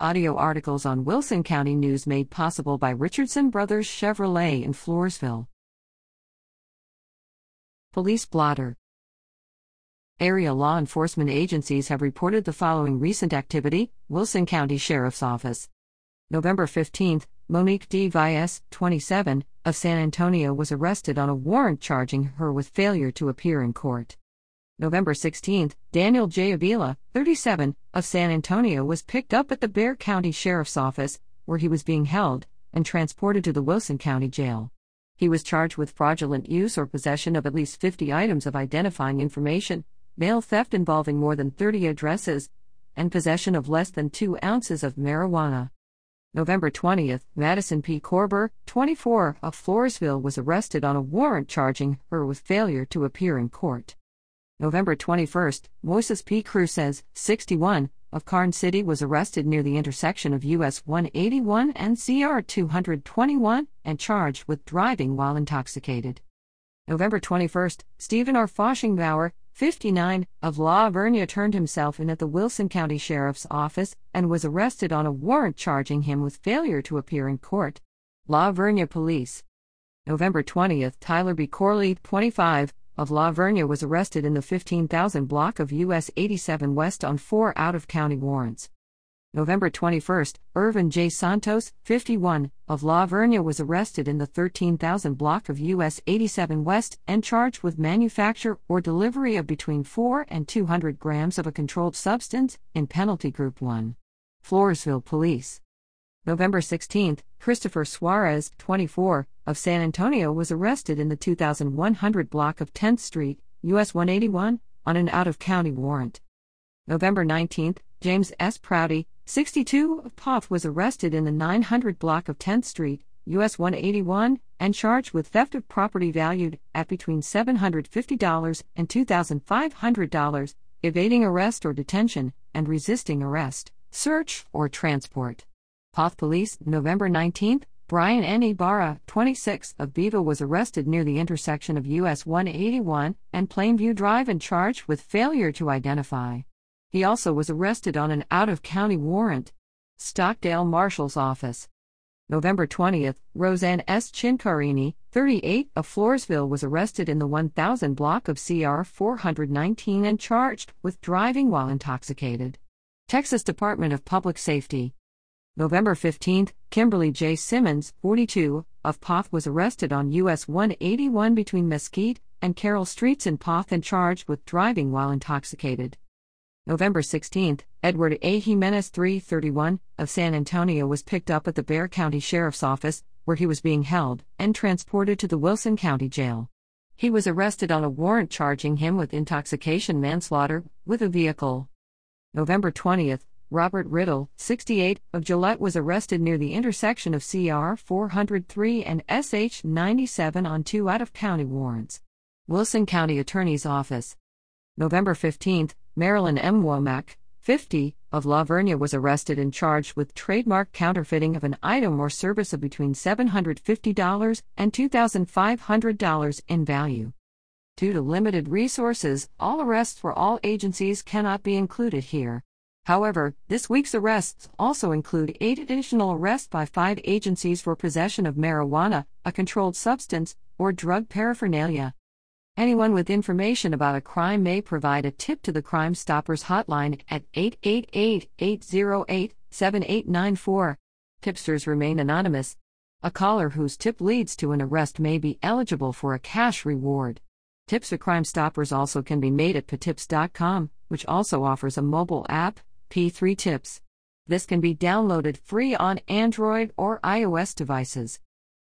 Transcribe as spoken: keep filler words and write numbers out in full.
Audio articles on Wilson County News made possible by Richardson Brothers Chevrolet in Floresville. Police blotter. Area law enforcement agencies have reported the following recent activity, Wilson County Sheriff's Office. November fifteenth, Monique D. Vias, twenty-seven, of San Antonio was arrested on a warrant charging her with failure to appear in court. November sixteenth, Daniel J. Avila, thirty-seven, of San Antonio was picked up at the Bexar County Sheriff's Office, where he was being held, and transported to the Wilson County Jail. He was charged with fraudulent use or possession of at least fifty items of identifying information, mail theft involving more than thirty addresses, and possession of less than two ounces of marijuana. November twentieth, Madison P. Corber, twenty-four, of Floresville was arrested on a warrant charging her with failure to appear in court. November twenty-first, Moises P. Cruces, sixty-one, of Carn City was arrested near the intersection of U S one eighty-one and C R two twenty-one and charged with driving while intoxicated. November twenty-first, Stephen R. Foschingbauer, fifty-nine, of La Vernia turned himself in at the Wilson County Sheriff's Office and was arrested on a warrant charging him with failure to appear in court. La Vernia Police. November twentieth, Tyler B. Corley, twenty-five, of La Vernia was arrested in the fifteen thousand block of U S eighty-seven West on four out-of-county warrants. November twenty-first, Irvin J. Santos, fifty-one, of La Vernia was arrested in the thirteen thousand block of U S eighty-seven West and charged with manufacture or delivery of between four and two hundred grams of a controlled substance in Penalty Group one. Floresville Police. November sixteenth, Christopher Suarez, twenty-four, of San Antonio was arrested in the twenty-one hundred block of tenth Street, U S one eighty-one, on an out-of-county warrant. November nineteenth, James S. Prouty, sixty-two, of Poth was arrested in the nine hundred block of tenth Street, U S one eighty-one, and charged with theft of property valued at between seven hundred fifty dollars and two thousand five hundred dollars, evading arrest or detention, and resisting arrest, search, or transport. Poth Police, November nineteenth, Brian N. Ibarra, twenty-six, of Beeva was arrested near the intersection of U S one eighty-one and Plainview Drive and charged with failure to identify. He also was arrested on an out-of-county warrant. Stockdale Marshal's Office. November twentieth, Roseanne S. Chincarini, thirty-eight, of Floresville was arrested in the one thousand block of C R four nineteen and charged with driving while intoxicated. Texas Department of Public Safety. November fifteenth, Kimberly J. Simmons, forty-two, of Poth was arrested on U S one eighty-one between Mesquite and Carroll Streets in Poth and charged with driving while intoxicated. November sixteenth, Edward A. Jimenez, three thirty-one, of San Antonio was picked up at the Bexar County Sheriff's Office, where he was being held, and transported to the Wilson County Jail. He was arrested on a warrant charging him with intoxication manslaughter with a vehicle. November twentieth, Robert Riddle, sixty-eight, of Gillette was arrested near the intersection of C R four oh three and S H ninety-seven on two out-of-county warrants. Wilson County Attorney's Office. November fifteenth, Marilyn M. Womack, fifty, of La Vernia was arrested and charged with trademark counterfeiting of an item or service of between seven hundred fifty dollars and two thousand five hundred dollars in value. Due to limited resources, all arrests for all agencies cannot be included here. However, this week's arrests also include eight additional arrests by five agencies for possession of marijuana, a controlled substance, or drug paraphernalia. Anyone with information about a crime may provide a tip to the Crime Stoppers hotline at eight eight eight, eight oh eight, seven eight nine four. Tipsters remain anonymous. A caller whose tip leads to an arrest may be eligible for a cash reward. Tips to Crime Stoppers also can be made at patips dot com, which also offers a mobile app, P three Tips. This can be downloaded free on Android or iOS devices.